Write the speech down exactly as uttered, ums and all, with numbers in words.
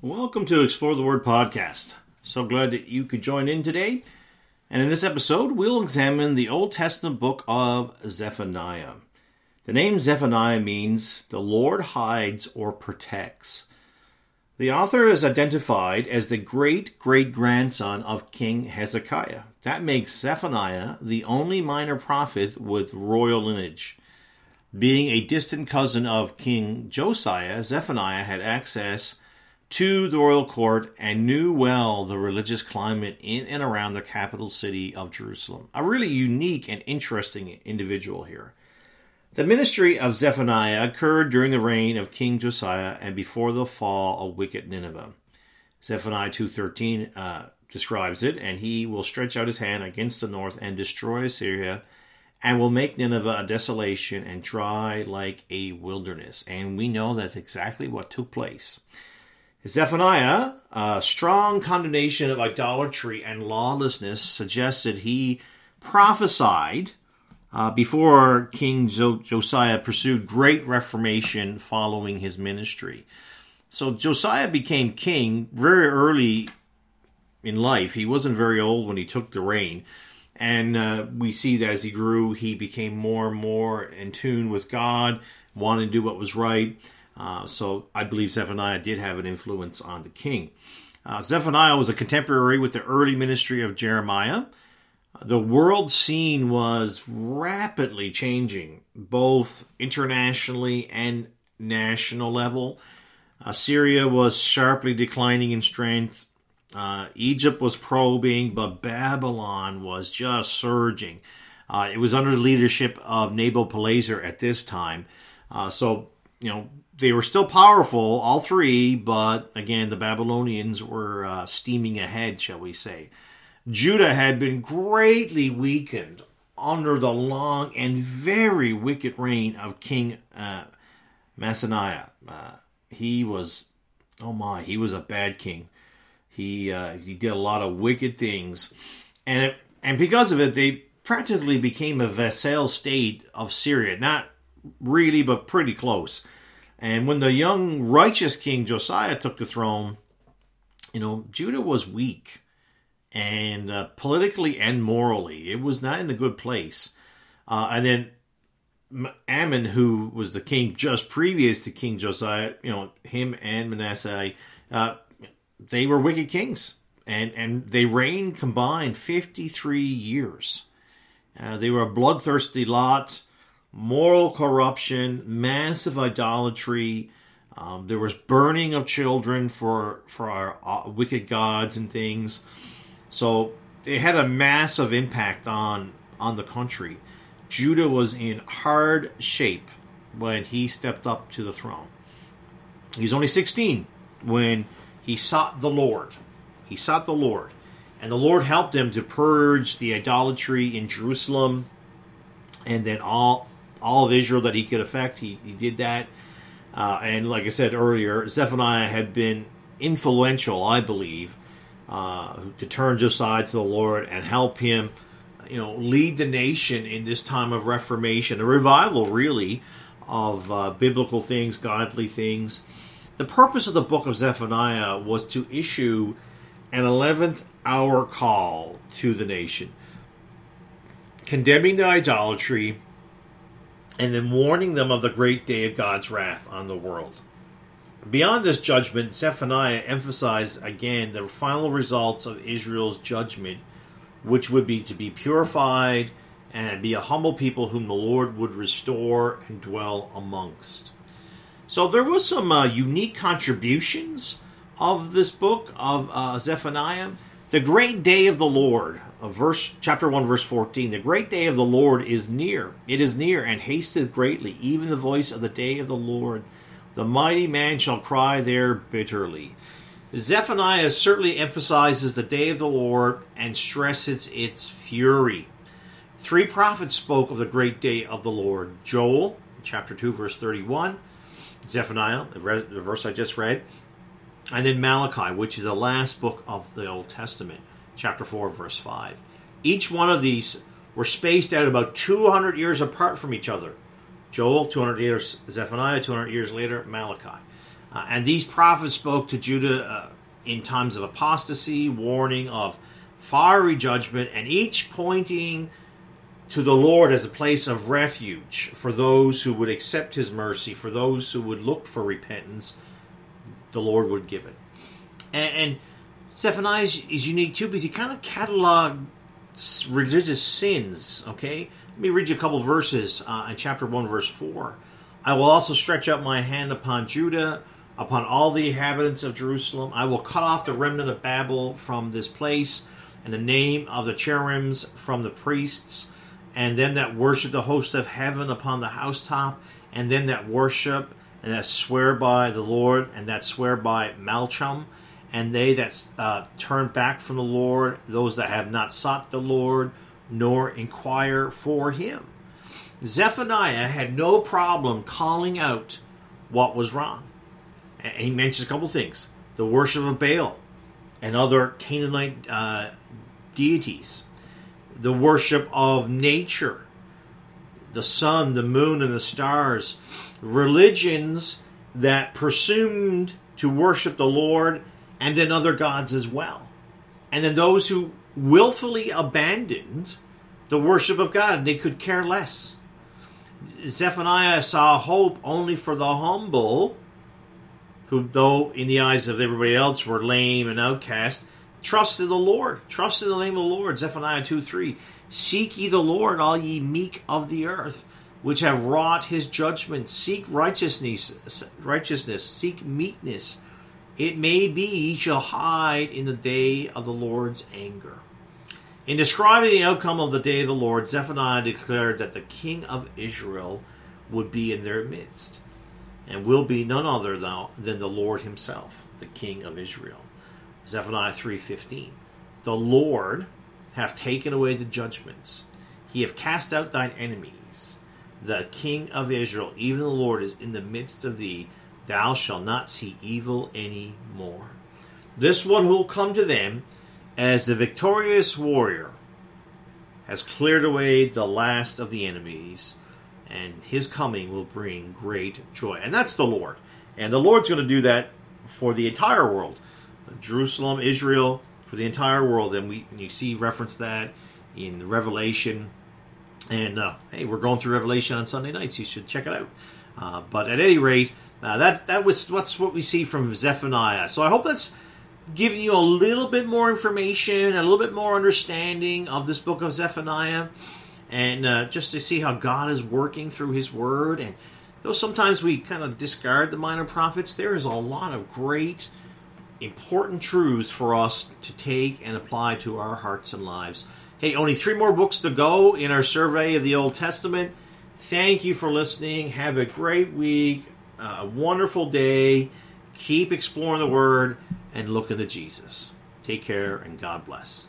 Welcome to Explore the Word podcast. So glad that you could join in today. And in this episode, we'll examine the Old Testament book of Zephaniah. The name Zephaniah means the Lord hides or protects. The author is identified as the great-great-grandson of King Hezekiah. That makes Zephaniah the only minor prophet with royal lineage. Being a distant cousin of King Josiah, Zephaniah had access to the royal court and knew well the religious climate in and around the capital city of Jerusalem. A really unique and interesting individual here. The ministry of Zephaniah occurred during the reign of King Josiah and before the fall of wicked Nineveh. Zephaniah two thirteen uh, describes it, and he will stretch out his hand against the north and destroy Assyria, and will make Nineveh a desolation and dry like a wilderness. And we know that's exactly what took place. Zephaniah, a strong condemnation of idolatry and lawlessness, suggested he prophesied uh, before King Josiah pursued great reformation following his ministry. So Josiah became king very early in life. He wasn't very old when he took the reign. And uh, we see that as he grew, he became more and more in tune with God, wanted to do what was right. Uh, so I believe Zephaniah did have an influence on the king. Uh, Zephaniah was a contemporary with the early ministry of Jeremiah. The world scene was rapidly changing, both internationally and national level. Assyria was sharply declining in strength. Uh, Egypt was probing, but Babylon was just surging. Uh, it was under the leadership of Nabopolassar at this time. Uh, so, you know, they were still powerful, all three, but again, the Babylonians were uh, steaming ahead, shall we say. Judah had been greatly weakened under the long and very wicked reign of King uh, Manasseh. Uh, he was, oh my, he was a bad king. He uh, he did a lot of wicked things, and it, and because of it, they practically became a vassal state of Syria. Not really, but pretty close. And when the young, righteous King Josiah took the throne, you know, Judah was weak. And uh, politically and morally, it was not in a good place. Uh, and then Ammon, who was the king just previous to King Josiah, you know, him and Manasseh, uh, they were wicked kings. And, and they reigned combined fifty-three years. Uh, they were a bloodthirsty lot. Moral corruption, massive idolatry. Um, there was burning of children for for our uh, wicked gods and things. So it had a massive impact on on the country. Judah was in hard shape when he stepped up to the throne. He was only sixteen when he sought the Lord. He sought the Lord, and the Lord helped him to purge the idolatry in Jerusalem, and then all. all of Israel that he could affect. He, he did that. Uh, and like I said earlier, Zephaniah had been influential, I believe, uh, to turn Josiah to the Lord and help him, you know, lead the nation in this time of reformation, a revival, really, of uh, biblical things, godly things. The purpose of the book of Zephaniah was to issue an eleventh hour call to the nation, condemning the idolatry, and then warning them of the great day of God's wrath on the world. Beyond this judgment, Zephaniah emphasized again the final results of Israel's judgment, which would be to be purified and be a humble people whom the Lord would restore and dwell amongst. So there was some uh, unique contributions of this book of uh, Zephaniah. The great day of the Lord. Uh, verse chapter one, verse fourteen. The great day of the Lord is near. It is near and hasteth greatly, even the voice of the day of the Lord. The mighty man shall cry there bitterly. Zephaniah certainly emphasizes the day of the Lord and stresses its fury. Three prophets spoke of the great day of the Lord. Joel, chapter two, verse thirty-one. Zephaniah, the, re- the verse I just read. And then Malachi, which is the last book of the Old Testament. Chapter four, verse five. Each one of these were spaced out about two hundred years apart from each other. Joel, two hundred years, Zephaniah, two hundred years later, Malachi. Uh, and these prophets spoke to Judah uh, in times of apostasy, warning of fiery judgment, and each pointing to the Lord as a place of refuge for those who would accept his mercy, for those who would look for repentance. The Lord would give it. And, and Zephaniah is, is unique too, because he kind of cataloged religious sins, okay? Let me read you a couple verses uh, in chapter one, verse four. I will also stretch out my hand upon Judah, upon all the inhabitants of Jerusalem. I will cut off the remnant of Babel from this place, and the name of the cherubims from the priests, and them that worship the host of heaven upon the housetop, and them that worship and that swear by the Lord, and that swear by Malcham, and they that uh, turn back from the Lord, those that have not sought the Lord, nor inquire for him. Zephaniah had no problem calling out what was wrong. And he mentions a couple things. The worship of Baal and other Canaanite uh, deities. The worship of nature. The sun, the moon, and the stars. Religions that presumed to worship the Lord and then other gods as well. And then those who willfully abandoned the worship of God, and they could care less. Zephaniah saw hope only for the humble, who, though in the eyes of everybody else were lame and outcast, trusted the Lord. Trust in the name of the Lord. Zephaniah two three. Seek ye the Lord, all ye meek of the earth, which have wrought his judgment. Seek righteousness, righteousness. Seek meekness. It may be ye shall hide in the day of the Lord's anger. In describing the outcome of the day of the Lord, Zephaniah declared that the king of Israel would be in their midst, and will be none other than the Lord himself, the king of Israel. Zephaniah three fifteen. The Lord hath taken away the judgments. He hath cast out thine enemies. The king of Israel, even the Lord, is in the midst of thee. Thou shalt not see evil any more. This one who will come to them as the victorious warrior has cleared away the last of the enemies, and his coming will bring great joy. And that's the Lord. And the Lord's going to do that for the entire world. Jerusalem, Israel, for the entire world. And we and you see reference to that in Revelation. And uh, hey, we're going through Revelation on Sunday nights. You should check it out. Uh, but at any rate, Now uh, that that was what's what we see from Zephaniah. So I hope that's giving you a little bit more information, a little bit more understanding of this book of Zephaniah, and uh, just to see how God is working through his word. And though sometimes we kind of discard the minor prophets, there is a lot of great, important truths for us to take and apply to our hearts and lives. Hey, only three more books to go in our survey of the Old Testament. Thank you for listening. Have a great week. A wonderful day. Keep exploring the Word and looking to Jesus. Take care and God bless.